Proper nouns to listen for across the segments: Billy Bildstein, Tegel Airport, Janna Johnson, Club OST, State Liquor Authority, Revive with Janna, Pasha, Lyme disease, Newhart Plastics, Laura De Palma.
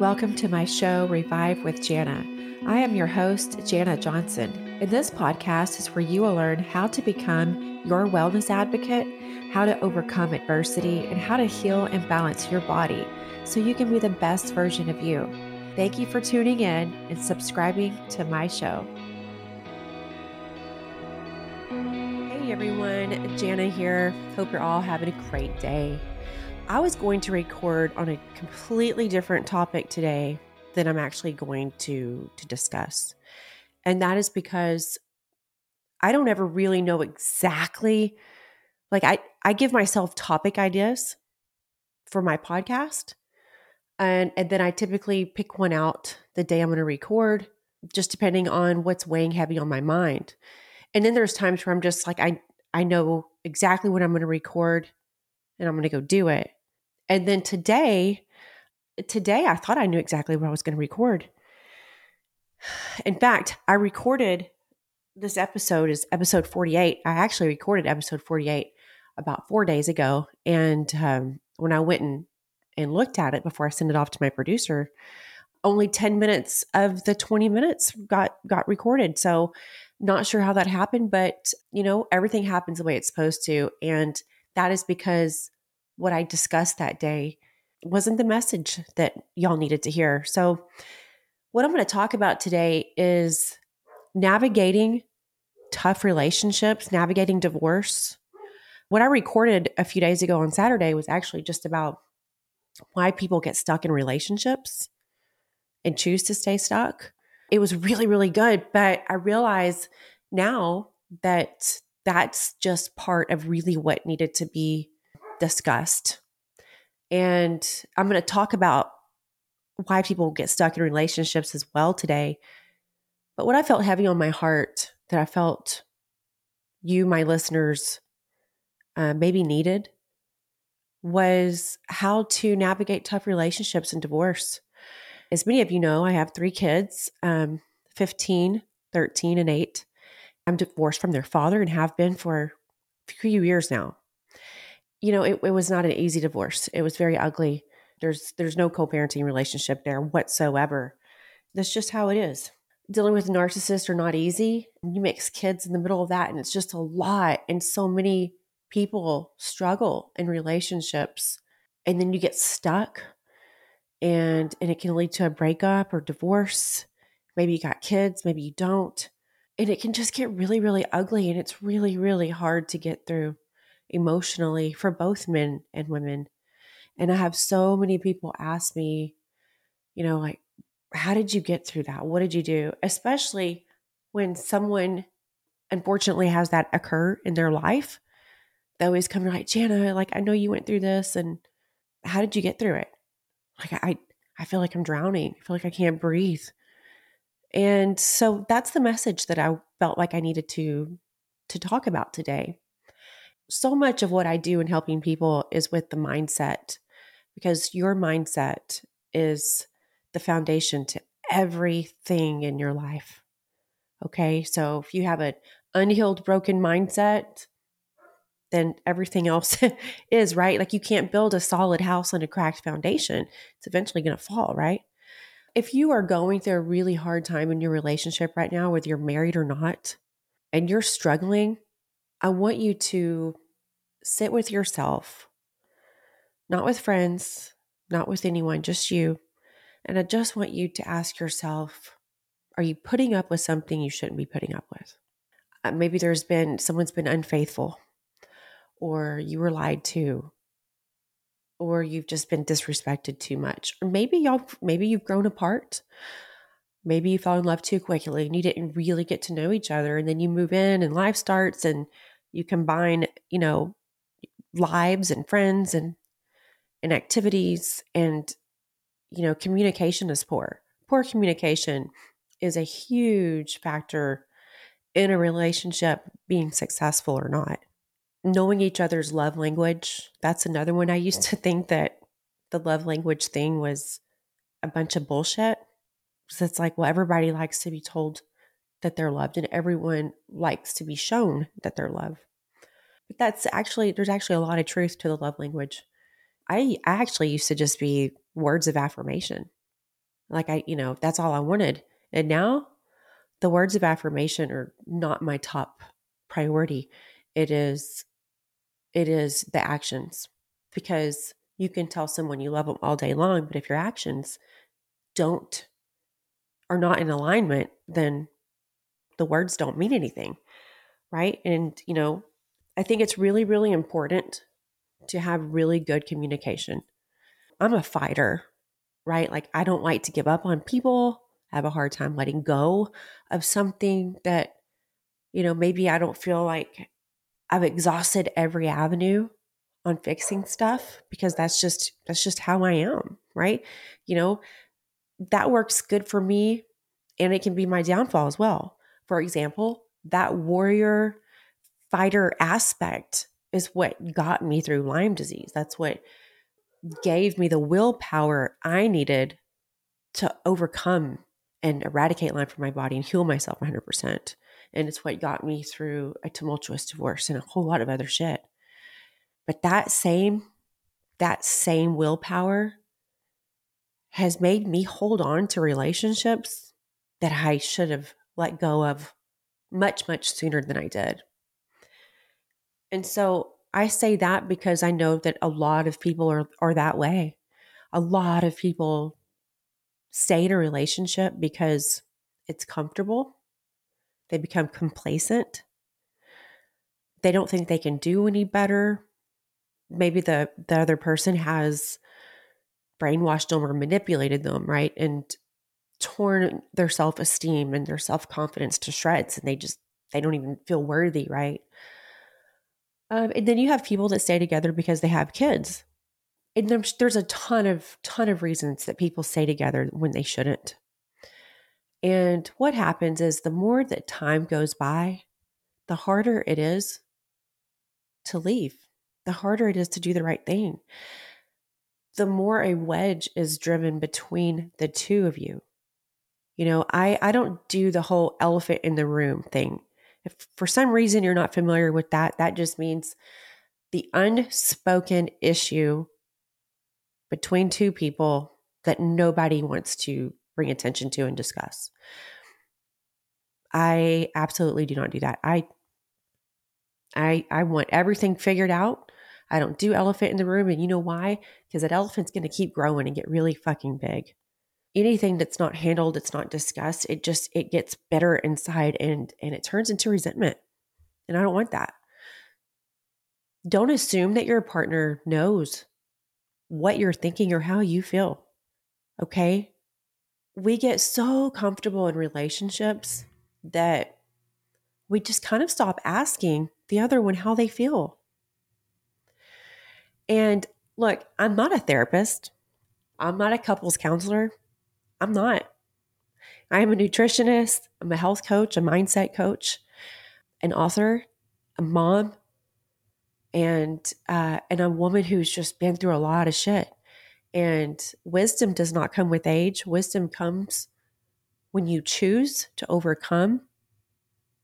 Welcome to my show, Revive with Janna. I am your host, Janna Johnson, and this podcast is where you will learn how to become your wellness advocate, how to overcome adversity, and how to heal and balance your body so you can be the best version of you. Thank you for tuning in and subscribing to my show. Hey everyone, Janna here. Hope you're all having a great day. I was going to record on a completely different topic today than I'm actually going to discuss. And that is because I don't ever really know exactly, like I give myself topic ideas for my podcast. And then I typically pick one out the day I'm going to record, just depending on what's weighing heavy on my mind. And then there's times where I'm just like, I know exactly what I'm going to record and I'm going to go do it. And then today I thought I knew exactly what I was going to record. In fact, I recorded this episode is episode 48. I actually recorded episode 48 about 4 days ago. And when I went and looked at it before I sent it off to my producer, only 10 minutes of the 20 minutes got recorded. So not sure how that happened, but you know, everything happens the way it's supposed to. And that is because what I discussed that day wasn't the message that y'all needed to hear. So what I'm going to talk about today is navigating tough relationships, navigating divorce. What I recorded a few days ago on Saturday was actually just about why people get stuck in relationships and choose to stay stuck. It was really, really good, but I realize now that that's just part of really what needed to be discussed. And I'm going to talk about why people get stuck in relationships as well today. But what I felt heavy on my heart that I felt you, my listeners, maybe needed was how to navigate tough relationships and divorce. As many of you know, I have three kids, 15, 13, and 8. I'm divorced from their father and have been for a few years now. You know, it was not an easy divorce. It was very ugly. There's no co-parenting relationship there whatsoever. That's just how it is. Dealing with narcissists are not easy. You mix kids in the middle of that, and it's just a lot. And so many people struggle in relationships, and then you get stuck, and it can lead to a breakup or divorce. Maybe you got kids, maybe you don't. And it can just get really, really ugly. And it's really, really hard to get through emotionally for both men and women. And I have so many people ask me, you know, like, how did you get through that? What did you do? Especially when someone unfortunately has that occur in their life. They always come like, Janna, like, I know you went through this. And how did you get through it? Like, I feel like I'm drowning. I feel like I can't breathe. And so that's the message that I felt like I needed to talk about today. So much of what I do in helping people is with the mindset, because your mindset is the foundation to everything in your life. Okay. So if you have an unhealed, broken mindset, then everything else is, right? Like you can't build a solid house on a cracked foundation. It's eventually going to fall, right? If you are going through a really hard time in your relationship right now, whether you're married or not, and you're struggling, I want you to sit with yourself, not with friends, not with anyone, just you. And I just want you to ask yourself, are you putting up with something you shouldn't be putting up with? Maybe someone's been unfaithful, or you were lied to, or you've just been disrespected too much. Or maybe you've grown apart. Maybe you fell in love too quickly and you didn't really get to know each other. And then you move in and life starts and you combine, you know, lives and friends and activities, and, you know, communication is poor. Poor communication is a huge factor in a relationship being successful or not. Knowing each other's love language, that's another one. I used to think that the love language thing was a bunch of bullshit. So it's like, well, everybody likes to be told that they're loved and everyone likes to be shown that they're loved. But there's actually a lot of truth to the love language. I actually used to just be words of affirmation. Like that's all I wanted. And now the words of affirmation are not my top priority. It is the actions, because you can tell someone you love them all day long, but if your actions are not in alignment, then the words don't mean anything, right? And, I think it's really, really important to have really good communication. I'm a fighter, right? Like, I don't like to give up on people. I have a hard time letting go of something that, maybe I don't feel like I've exhausted every avenue on fixing stuff, because that's just how I am, right? That works good for me, and it can be my downfall as well. For example, that warrior fighter aspect is what got me through Lyme disease. That's what gave me the willpower I needed to overcome and eradicate Lyme from my body and heal myself 100%. And it's what got me through a tumultuous divorce and a whole lot of other shit. But that same willpower has made me hold on to relationships that I should have let go of much, much sooner than I did. And so I say that because I know that a lot of people are that way. A lot of people stay in a relationship because it's comfortable. They become complacent. They don't think they can do any better. Maybe the other person has brainwashed them or manipulated them, right? And torn their self-esteem and their self-confidence to shreds, and they don't even feel worthy, right? And then you have people that stay together because they have kids. And there's a ton of reasons that people stay together when they shouldn't. And what happens is, the more that time goes by, the harder it is to leave. The harder it is to do the right thing. The more a wedge is driven between the two of you. I don't do the whole elephant in the room thing. If for some reason you're not familiar with that, that just means the unspoken issue between two people that nobody wants to bring attention to and discuss. I absolutely do not do that. I want everything figured out. I don't do elephant in the room. And you know why? Because that elephant's going to keep growing and get really fucking big. Anything that's not handled, it's not discussed, it gets bitter inside and it turns into resentment. And I don't want that. Don't assume that your partner knows what you're thinking or how you feel. Okay? We get so comfortable in relationships that we just kind of stop asking the other one how they feel. And look, I'm not a therapist. I'm not a couples counselor. I'm not. I am a nutritionist. I'm a health coach, a mindset coach, an author, a mom, and a woman who's just been through a lot of shit. And wisdom does not come with age. Wisdom comes when you choose to overcome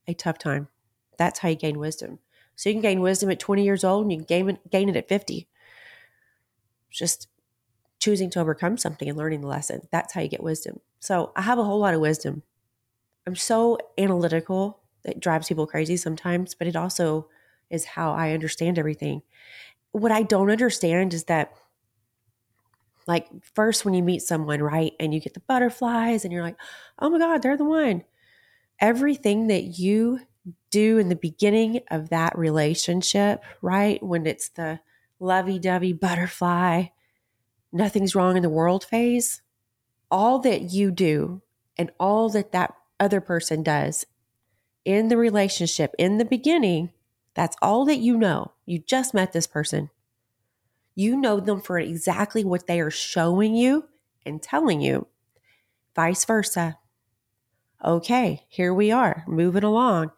a tough time. That's how you gain wisdom. So you can gain wisdom at 20 years old, and you can gain it at 50. Just choosing to overcome something and learning the lesson. That's how you get wisdom. So I have a whole lot of wisdom. I'm so analytical that drives people crazy sometimes, but it also is how I understand everything. What I don't understand is that, like, first when you meet someone, right, and you get the butterflies and you're like, oh my God, they're the one. Everything that you do in the beginning of that relationship, right, when it's the lovey-dovey butterfly, nothing's wrong in the world phase, all that you do and all that other person does in the relationship in the beginning, that's all that you know. You just met this person. You know them for exactly what they are showing you and telling you. Vice versa. Okay, here we are, moving along.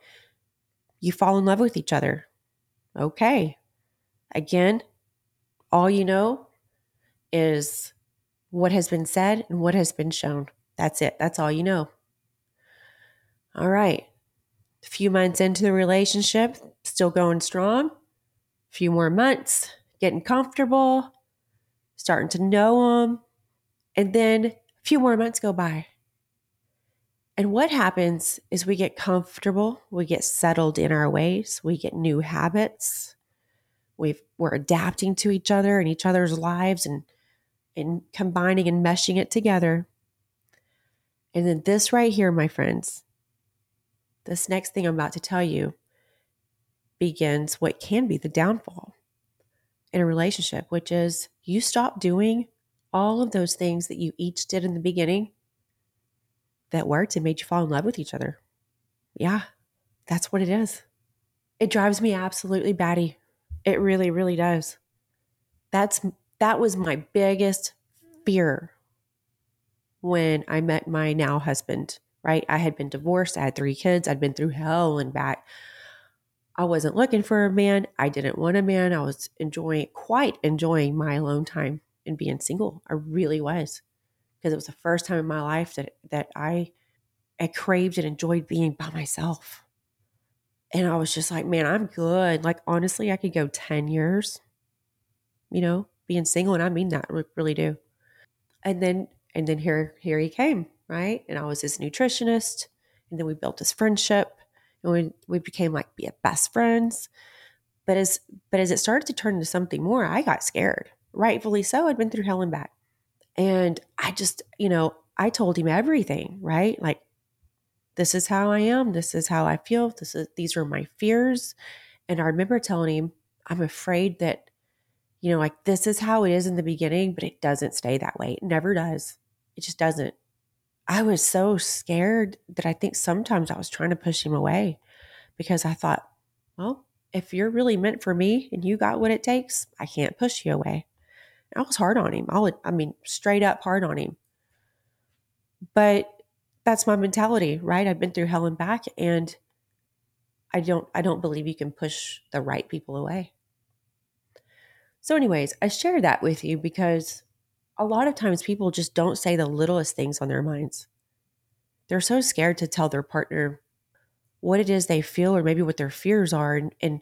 You fall in love with each other. Okay. Again, all you know is what has been said and what has been shown. That's it. That's all you know. All right. A few months into the relationship, still going strong. A few more months, getting comfortable, starting to know them. And then a few more months go by. And what happens is we get comfortable, we get settled in our ways, we get new habits, we're adapting to each other and each other's lives and combining and meshing it together. And then this right here, my friends, this next thing I'm about to tell you begins what can be the downfall in a relationship, which is you stop doing all of those things that you each did in the beginning that worked and made you fall in love with each other. Yeah, that's what it is. It drives me absolutely batty. It really, really does. That was my biggest fear when I met my now husband, right? I had been divorced. I had 3 kids. I'd been through hell and back. I wasn't looking for a man. I didn't want a man. I was quite enjoying my alone time and being single. I really was. Because it was the first time in my life that I craved and enjoyed being by myself. And I was just like, man, I'm good. Like, honestly, I could go 10 years, being single. And I mean that, I really do. And then here he came, right? And I was his nutritionist. And then we built this friendship. And we became like best friends. But as it started to turn into something more, I got scared. Rightfully so. I'd been through hell and back. And I just, I told him everything, right? Like, this is how I am. This is how I feel. These are my fears. And I remember telling him, I'm afraid that, like this is how it is in the beginning, but it doesn't stay that way. It never does. It just doesn't. I was so scared that I think sometimes I was trying to push him away because I thought, well, if you're really meant for me and you got what it takes, I can't push you away. I was hard on him. Straight up hard on him. But that's my mentality, right? I've been through hell and back, and I don't believe you can push the right people away. So anyways, I share that with you because a lot of times people just don't say the littlest things on their minds. They're so scared to tell their partner what it is they feel or maybe what their fears are and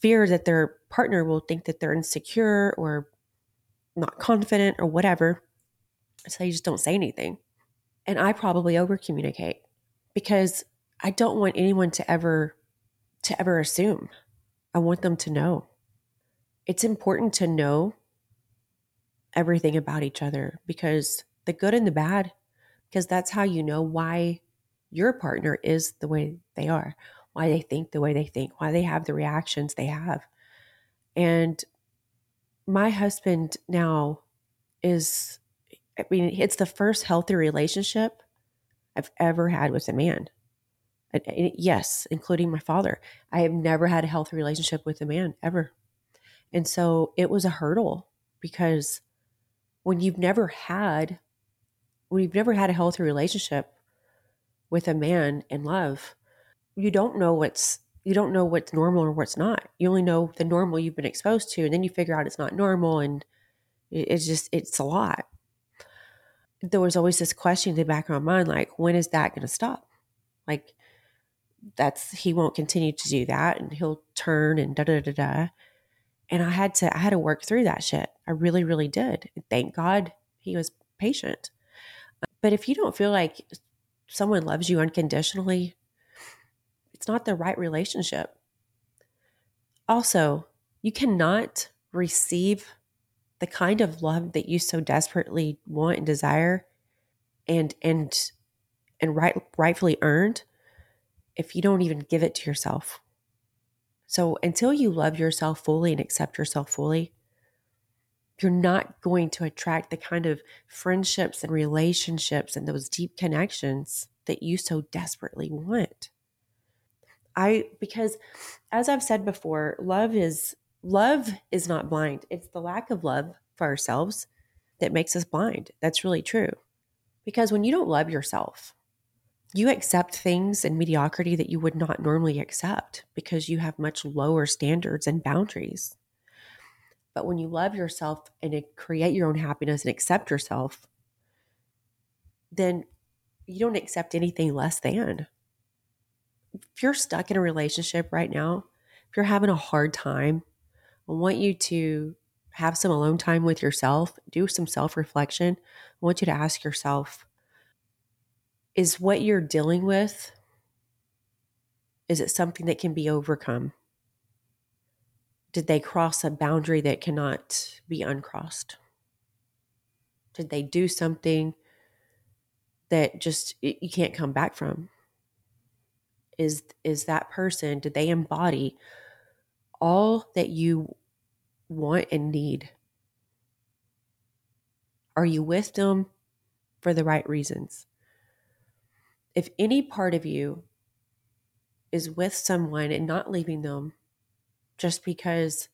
fear that their partner will think that they're insecure or not confident or whatever. So you just don't say anything. And I probably over communicate because I don't want anyone to ever assume. I want them to know. It's important to know everything about each other, because the good and the bad, because that's how you know why your partner is the way they are, why they think the way they think, why they have the reactions they have. And my husband now is, it's the first healthy relationship I've ever had with a man. And yes, including my father. I have never had a healthy relationship with a man ever. And so it was a hurdle because when you've never had a healthy relationship with a man in love, you don't know what's normal or what's not. You only know the normal you've been exposed to, and then you figure out it's not normal, and it's a lot. There was always this question in the back of my mind, like, when is that going to stop? Like, he won't continue to do that, and he'll turn and da-da-da-da. And I had to work through that shit. I really, really did. Thank God he was patient. But if you don't feel like someone loves you unconditionally, it's not the right relationship. Also, you cannot receive the kind of love that you so desperately want and desire and rightfully earned if you don't even give it to yourself. So until you love yourself fully and accept yourself fully, you're not going to attract the kind of friendships and relationships and those deep connections that you so desperately want. Because as I've said before, love is not blind. It's the lack of love for ourselves that makes us blind. That's really true. Because when you don't love yourself, you accept things and mediocrity that you would not normally accept because you have much lower standards and boundaries. But when you love yourself and create your own happiness and accept yourself, then you don't accept anything less than. If you're stuck in a relationship right now, if you're having a hard time, I want you to have some alone time with yourself, do some self-reflection. I want you to ask yourself, is what you're dealing with, is it something that can be overcome? Did they cross a boundary that cannot be uncrossed? Did they do something that just you can't come back from? Is that person, did they embody all that you want and need? Are you with them for the right reasons? If any part of you is with someone and not leaving them just because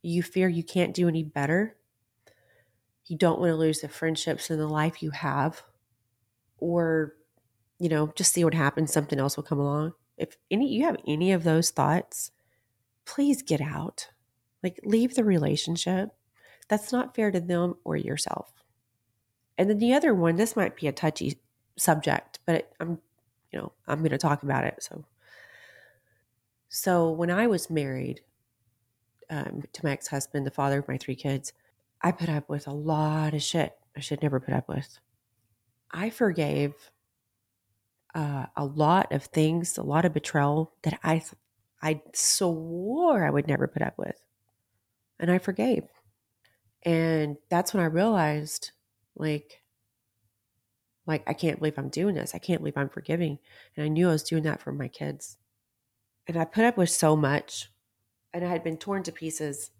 you fear you can't do any better, you don't want to lose the friendships and the life you have, or, you know, just see what happens, something else will come along. If you have any of those thoughts, please get out. Like, leave the relationship. That's not fair to them or yourself. And then the other one, this might be a touchy subject, but I'm going to talk about it. So when I was married to my ex-husband, the father of my 3 kids, I put up with a lot of shit I should never put up with. I forgave a lot of things, a lot of betrayal that I swore I would never put up with. And I forgave. And that's when I realized, like, I can't believe I'm doing this. I can't believe I'm forgiving. And I knew I was doing that for my kids. And I put up with so much. And I had been torn to pieces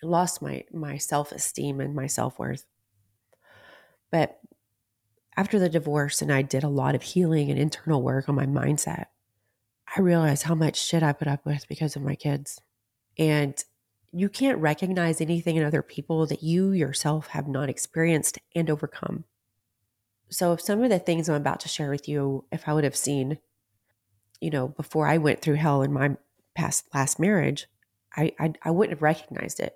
and lost my self-esteem and my self-worth. But after the divorce, and I did a lot of healing and internal work on my mindset, I realized how much shit I put up with because of my kids. And you can't recognize anything in other people that you yourself have not experienced and overcome. So if some of the things I'm about to share with you, if I would have seen, before I went through hell in my last marriage, I wouldn't have recognized it,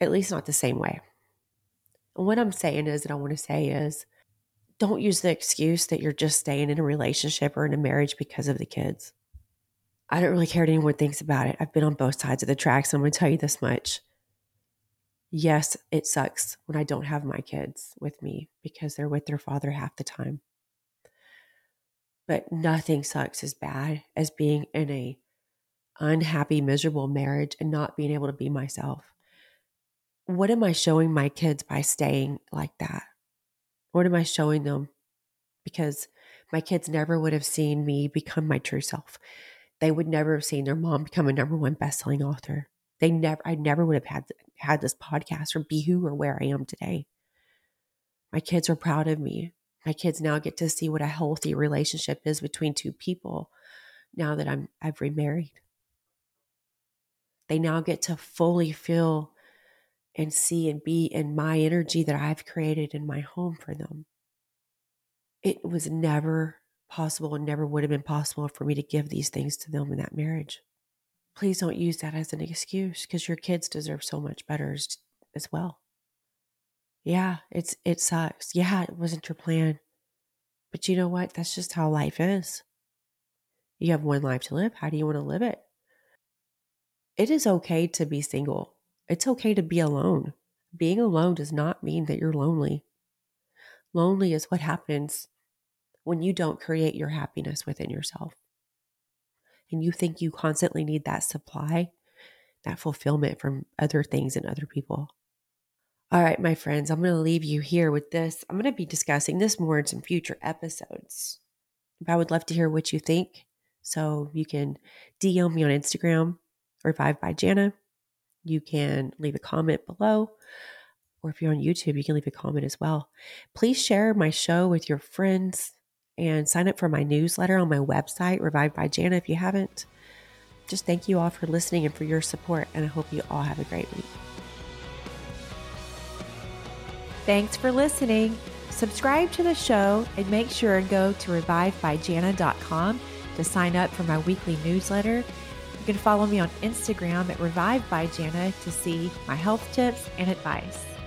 at least not the same way. And what I'm saying is, and I want to say is, don't use the excuse that you're just staying in a relationship or in a marriage because of the kids. I don't really care what anyone thinks about it. I've been on both sides of the tracks. I'm going to tell you this much. Yes, it sucks when I don't have my kids with me because they're with their father half the time. But nothing sucks as bad as being in a unhappy, miserable marriage and not being able to be myself. What am I showing my kids by staying like that? What am I showing them? Because my kids never would have seen me become my true self. They would never have seen their mom become a #1 best-selling author. I never would have had this podcast or be who or where I am today. My kids are proud of me. My kids now get to see what a healthy relationship is between 2 people now that I've remarried. They now get to fully feel and see and be in my energy that I've created in my home for them. It was never possible and never would have been possible for me to give these things to them in that marriage. Please don't use that as an excuse, because your kids deserve so much better as well. Yeah, it sucks. Yeah, it wasn't your plan. But you know what? That's just how life is. You have 1 life to live. How do you want to live it? It is okay to be single. It's okay to be alone. Being alone does not mean that you're lonely. Lonely is what happens when you don't create your happiness within yourself. And you think you constantly need that supply, that fulfillment from other things and other people. All right, my friends, I'm going to leave you here with this. I'm going to be discussing this more in some future episodes. But I would love to hear what you think. So you can DM me on Instagram, Revive by Janna. You can leave a comment below. Or if you're on YouTube, you can leave a comment as well. Please share my show with your friends and sign up for my newsletter on my website, Revive by Janna, if you haven't. Just thank you all for listening and for your support, and I hope you all have a great week. Thanks for listening. Subscribe to the show and make sure and go to revivebyjanna.com to sign up for my weekly newsletter. You can follow me on Instagram at Revive by Janna to see my health tips and advice.